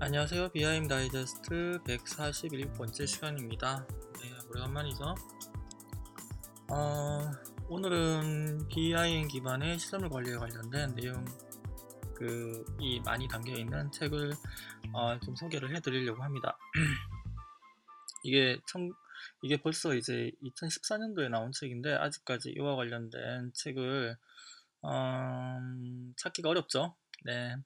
안녕하세요. BIM 다이제스트 141번째 시간입니다. 네, 오래간만이죠. 오늘은 BIM 기반의 시설물 관리에 관련된 내용 이 많이 담겨있는 책을 좀 소개를 해드리려고 합니다. 이게 벌써 이제 2014년도에 나온 책인데 아직까지 이와 관련된 책을 찾기가 어렵죠. 네.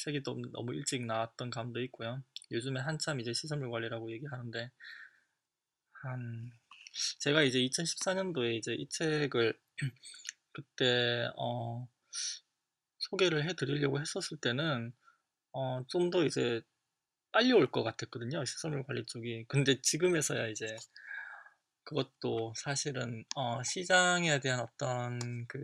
책이 너무 일찍 나왔던 감도 있고요. 요즘에 한참 이제 시설물 관리라고 얘기하는데, 제가 이제 2014년도에 이제 이 책을 그때 소개를 해드리려고 했었을 때는 좀 더 이제 빨리 올 것 같았거든요, 시설물 관리 쪽이. 근데 지금에서야 이제 그것도 사실은 시장에 대한 어떤 그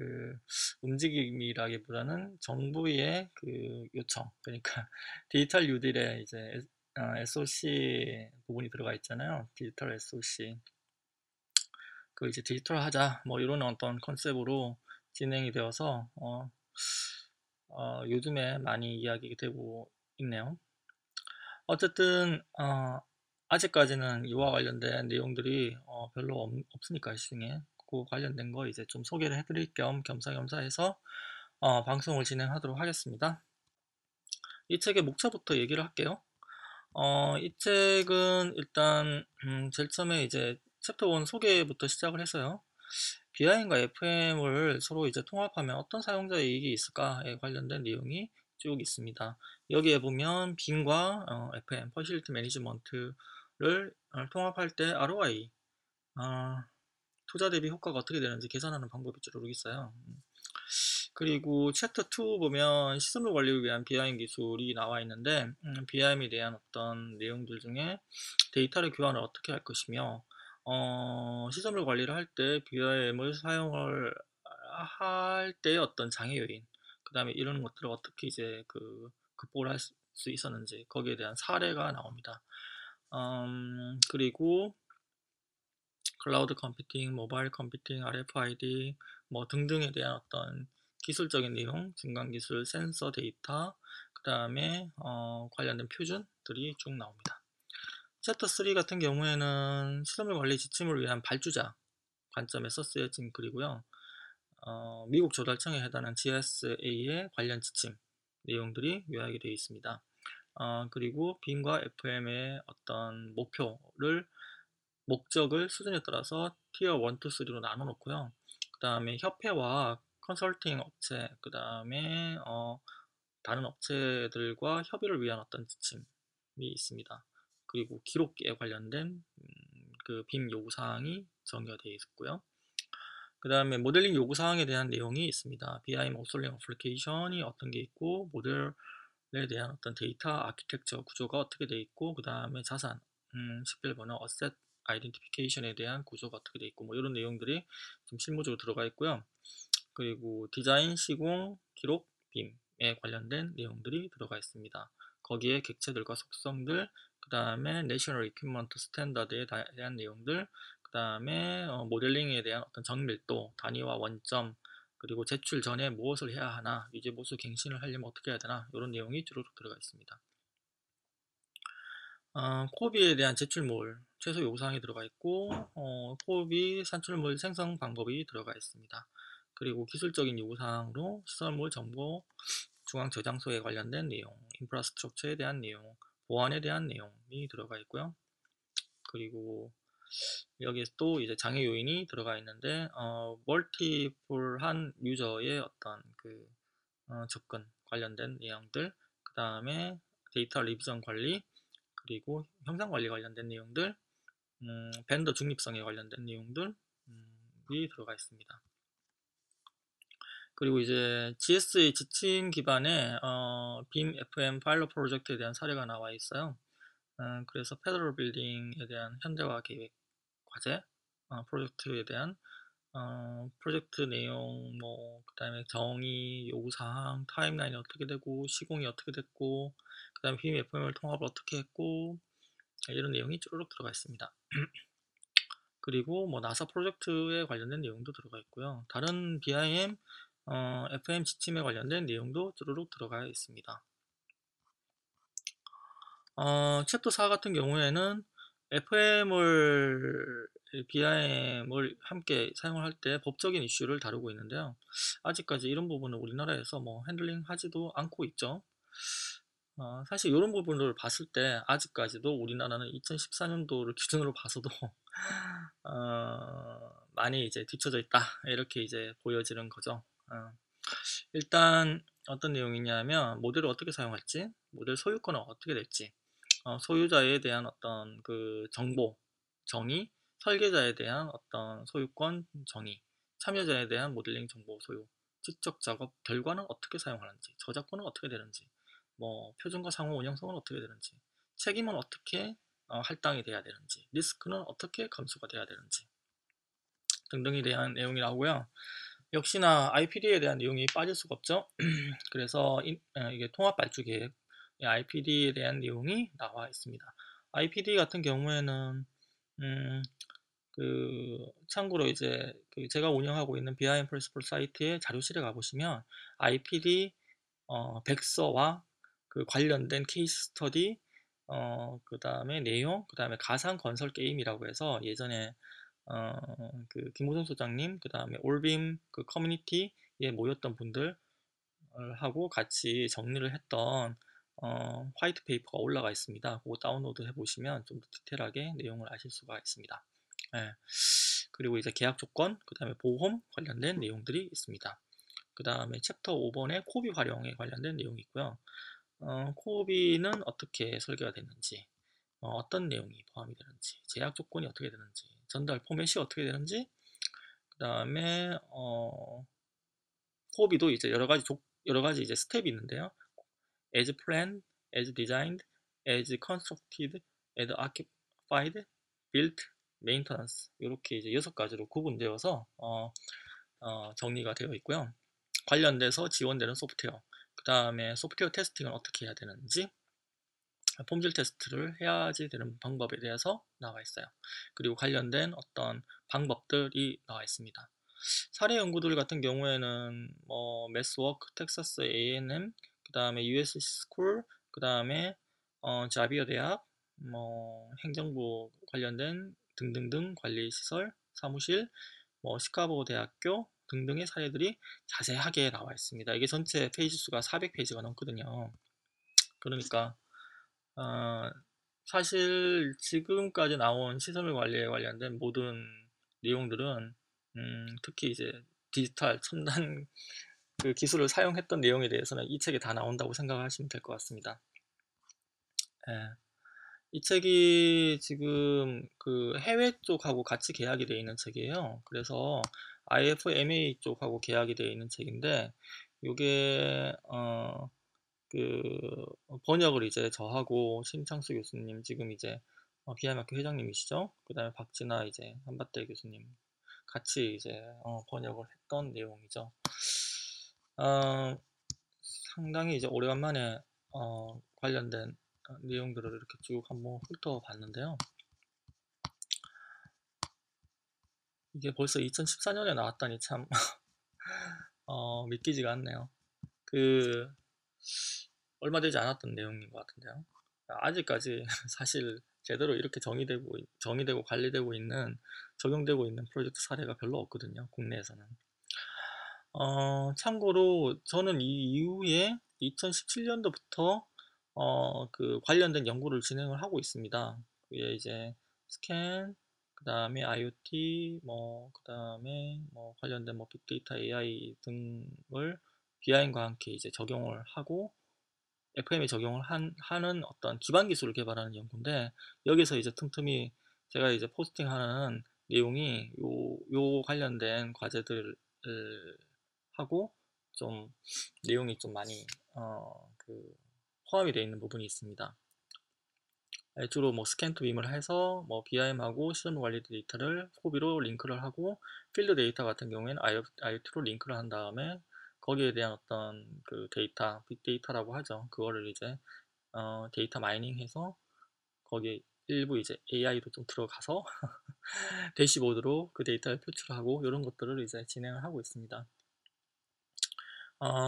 움직임이라기보다는 정부의 그 요청, 그러니까 디지털 뉴딜에 이제 SOC 부분이 들어가 있잖아요. 디지털 SOC, 그 이제 디지털 하자 뭐 이런 어떤 컨셉으로 진행이 되어서 요즘에 많이 이야기되고 있네요. 어쨌든 아직까지는 이와 관련된 내용들이 별로 없으니까 시중에 그 관련된 거 이제 좀 소개를 해드릴 겸 겸사겸사 해서 방송을 진행하도록 하겠습니다. 이 책의 목차부터 얘기를 할게요. 이 책은 일단 제일 처음에 이제 챕터 1 소개부터 시작을 했어요. BIM과 FM을 서로 이제 통합하면 어떤 사용자의 이익이 있을까에 관련된 내용이 쭉 있습니다. 여기에 보면 BIM과 FM, 퍼실리티 매니지먼트를 통합할 때 ROI, 투자 대비 효과가 어떻게 되는지 계산하는 방법이 주로 있어요. 그리고 챕터 2 보면 시설물 관리를 위한 BIM 기술이 나와 있는데, BIM에 대한 어떤 내용들 중에 데이터를 교환을 어떻게 할 것이며, 시설물 관리를 할 때 BIM을 사용을 할 때의 어떤 장애 요인, 그 다음에 이런 것들을 어떻게 이제 그 극복을 할 수 있었는지 거기에 대한 사례가 나옵니다. 그리고 클라우드 컴퓨팅, 모바일 컴퓨팅, RFID 뭐 등등에 대한 어떤 기술적인 내용, 중간 기술, 센서 데이터, 그 다음에 관련된 표준들이 쭉 나옵니다. 챕터 3 같은 경우에는 시설물 관리 지침을 위한 발주자 관점에서 쓰여진 글이고요. 미국 조달청에 해당하는 GSA의 관련 지침 내용들이 요약이 되어 있습니다. 그리고 BIM과 FM의 어떤 목적을 수준에 따라서 티어 1, 2, 3로 나눠 놓고요. 그 다음에 협회와 컨설팅 업체, 그 다음에 다른 업체들과 협의를 위한 어떤 지침이 있습니다. 그리고 기록에 관련된 그 BIM 요구사항이 정의되어 있고요. 그 다음에 모델링 요구사항에 대한 내용이 있습니다. BIM 모델링 어플리케이션이 어떤 게 있고, 모델에 대한 어떤 데이터 아키텍처 구조가 어떻게 돼 있고, 그 다음에 자산, 11번은 어셋 아이덴티피케이션에 대한 구조가 어떻게 돼 있고, 뭐 이런 내용들이 좀 실무적으로 들어가 있고요. 그리고 디자인, 시공, 기록, BIM에 관련된 내용들이 들어가 있습니다. 거기에 객체들과 속성들, 그 다음에 내셔널 이퀴프먼트 스탠다드에 대한 내용들, 그 다음에 모델링에 대한 어떤 정밀도, 단위와 원점, 그리고 제출 전에 무엇을 해야 하나, 유지 보수 갱신을 하려면 어떻게 해야 되나, 이런 내용이 주로 들어가 있습니다. COBie에 대한 제출물, 최소 요구사항이 들어가 있고, COBie 산출물 생성 방법이 들어가 있습니다. 그리고 기술적인 요구사항으로 시설물 정보, 중앙 저장소에 관련된 내용, 인프라스트럭처에 대한 내용, 보안에 대한 내용이 들어가 있고요. 그리고 여기에 또 이제 장애 요인이 들어가 있는데, 멀티플한 유저의 어떤 그 접근 관련된 내용들, 그 다음에 데이터 리비전 관리, 그리고 형상 관리 관련된 내용들, 벤더 중립성에 관련된 내용들이 들어가 있습니다. 그리고 이제 GSA 지침 기반의 BIM FM 파일럿 프로젝트에 대한 사례가 나와 있어요. 그래서 페더럴 빌딩에 대한 현대화 계획 과제 프로젝트에 대한 프로젝트 내용, 뭐 그 다음에 정의, 요구사항, 타임라인이 어떻게 되고, 시공이 어떻게 됐고, 그 다음에 BIM FM을 통합을 어떻게 했고, 이런 내용이 쭈루룩 들어가 있습니다. 그리고 뭐 나사 프로젝트에 관련된 내용도 들어가 있고요. 다른 BIM FM 지침에 관련된 내용도 쭈루룩 들어가 있습니다. 챕터 4 같은 경우에는 FM을 BIM을 함께 사용을 할 때 법적인 이슈를 다루고 있는데요. 아직까지 이런 부분은 우리나라에서 뭐 핸들링 하지도 않고 있죠. 사실 이런 부분을 봤을 때 아직까지도 우리나라는 2014년도를 기준으로 봐서도 많이 이제 뒤쳐져 있다, 이렇게 이제 보여지는 거죠. 일단 어떤 내용이냐면 모델을 어떻게 사용할지, 모델 소유권은 어떻게 될지, 소유자에 대한 어떤 그 정보 정의, 설계자에 대한 어떤 소유권 정의, 참여자에 대한 모델링 정보 소유, 직접 작업 결과는 어떻게 사용하는지, 저작권은 어떻게 되는지, 뭐 표준과 상호 운영성은 어떻게 되는지, 책임은 어떻게 할당이 돼야 되는지, 리스크는 어떻게 감수가 돼야 되는지 등등에 대한 내용이 나오고요. 역시나 IPD에 대한 내용이 빠질 수가 없죠. 그래서 이게 통합 발주 계획, IPD에 대한 내용이 나와 있습니다. IPD 같은 경우에는 참고로 이제 제가 운영하고 있는 BIM 프린시플 사이트의 자료실에 가보시면 IPD 백서와 그 관련된 케이스 스터디, 그 다음에 내용, 그 다음에 가상 건설 게임이라고 해서 예전에 그 김호선 소장님, 그 다음에 올빔 그 커뮤니티에 모였던 분들 하고 같이 정리를 했던 화이트 페이퍼가 올라가 있습니다. 그거 다운로드 해보시면 좀 더 디테일하게 내용을 아실 수가 있습니다. 예. 그리고 이제 계약 조건, 그 다음에 보험 관련된 내용들이 있습니다. 그 다음에 챕터 5번에 코비 활용에 관련된 내용이 있고요. 코비는 어떻게 설계가 됐는지, 어떤 내용이 포함이 되는지, 제약 조건이 어떻게 되는지, 전달 포맷이 어떻게 되는지, 그 다음에 코비도 이제 여러 가지 이제 스텝이 있는데요. as planned, as designed, as constructed, as occupied, built, maintenance, 이렇게 이제 6가지로 구분되어서 정리가 되어 있고요. 관련돼서 지원되는 소프트웨어, 그 다음에 소프트웨어 테스팅은 어떻게 해야 되는지, 품질 테스트를 해야지 되는 방법에 대해서 나와 있어요. 그리고 관련된 어떤 방법들이 나와 있습니다. 사례 연구들 같은 경우에는 뭐 매스워크, 텍사스 A&M, 그 다음에 USC 스쿨, 그 다음에 자비어 대학, 뭐 행정부 관련된 등등등 관리시설, 사무실, 뭐 시카고 대학교 등등의 사례들이 자세하게 나와 있습니다. 이게 전체 페이지 수가 400페이지가 넘거든요. 그러니까 사실 지금까지 나온 시설 관리에 관련된 모든 내용들은 특히 이제 디지털 첨단 그 기술을 사용했던 내용에 대해서는 이 책에 다 나온다고 생각하시면 될 것 같습니다. 예. 이 책이 지금 그 해외 쪽하고 같이 계약이 되어 있는 책이에요. 그래서 IFMA 쪽하고 계약이 되어 있는 책인데, 요게 번역을 이제 저하고 신창수 교수님, 지금 이제 BIM학교 회장님이시죠. 그 다음에 박진아 이제 한밭대 교수님 같이 이제 번역을 했던 내용이죠. 상당히 이제 오래간만에 관련된 내용들을 이렇게 쭉 한번 훑어봤는데요. 이게 벌써 2014년에 나왔다니 참 믿기지가 않네요. 그 얼마 되지 않았던 내용인 것 같은데요. 아직까지 사실 제대로 이렇게 정의되고 관리되고 있는, 적용되고 있는 프로젝트 사례가 별로 없거든요, 국내에서는. 참고로 저는 이 이후에 2017년도부터 그 관련된 연구를 진행을 하고 있습니다. 그게 이제 스캔, 그 다음에 IoT, 뭐 그 다음에 뭐 관련된 뭐 빅데이터 AI 등을 BIM과 함께 이제 적용을 하고 FM에 적용을 하는 어떤 기반 기술을 개발하는 연구인데, 여기서 이제 틈틈이 제가 이제 포스팅하는 내용이 요 관련된 과제들 하고 좀 내용이 좀 많이 그 포함이 되어 있는 부분이 있습니다. 주로 뭐 스캔 투 빔을 해서 뭐 BIM하고 시설 관리 데이터를 COBie로 링크를 하고, 필드 데이터 같은 경우에는 IoT로 링크를 한 다음에 거기에 대한 어떤 그 데이터, 빅데이터라고 하죠. 그거를 이제 데이터 마이닝해서 거기에 일부 이제 AI도 좀 들어가서 대시보드로 그 데이터를 표출하고, 이런 것들을 이제 진행을 하고 있습니다.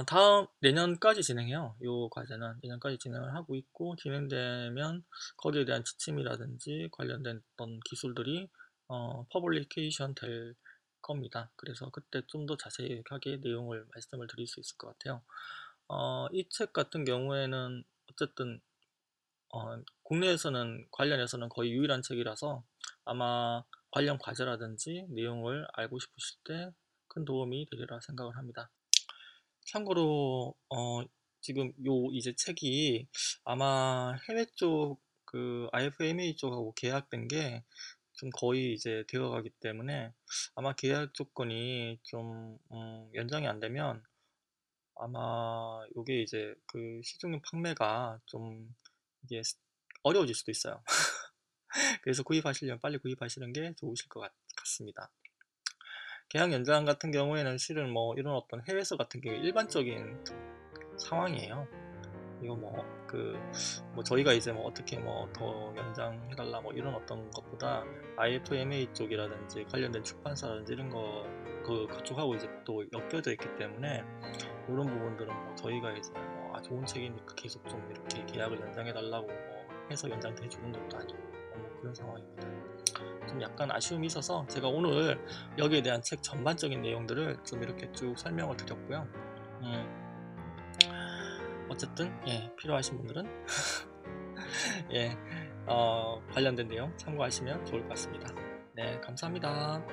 다음 내년까지 진행해요. 이 과제는 내년까지 진행을 하고 있고, 진행되면 거기에 대한 지침이라든지 관련된 어떤 기술들이 퍼블리케이션 될 겁니다. 그래서 그때 좀 더 자세하게 내용을 말씀을 드릴 수 있을 것 같아요. 이 책 같은 경우에는 어쨌든 국내에서는 관련해서는 거의 유일한 책이라서 아마 관련 과제라든지 내용을 알고 싶으실 때 큰 도움이 되리라 생각을 합니다. 참고로 지금 요 이제 책이 아마 해외 쪽 그 IFMA 쪽하고 계약된 게 좀 거의 이제 되어가기 때문에 아마 계약 조건이 좀 연장이 안 되면 아마 요게 이제 그 시중 판매가 좀 이게 어려워질 수도 있어요. 그래서 구입하시려면 빨리 구입하시는 게 좋으실 것 같습니다. 계약 연장 같은 경우에는 실은 뭐 이런 어떤 해외서 같은 경우 일반적인 상황이에요. 이거 뭐 저희가 이제 뭐 어떻게 뭐 더 연장해달라 뭐 이런 어떤 것보다 IFMA 쪽이라든지 관련된 출판사라든지 이런 거 그쪽하고 이제 또 엮여져 있기 때문에 이런 부분들은 뭐 저희가 이제 뭐 좋은 책이니까 계속 좀 이렇게 계약을 연장해달라고 뭐 해서 연장도 해주는 것도 아니고 뭐 그런 상황입니다. 좀 약간 아쉬움이 있어서 제가 오늘 여기에 대한 책 전반적인 내용들을 좀 이렇게 쭉 설명을 드렸고요. 어쨌든 예, 필요하신 분들은 예, 관련된 내용 참고하시면 좋을 것 같습니다. 네, 감사합니다.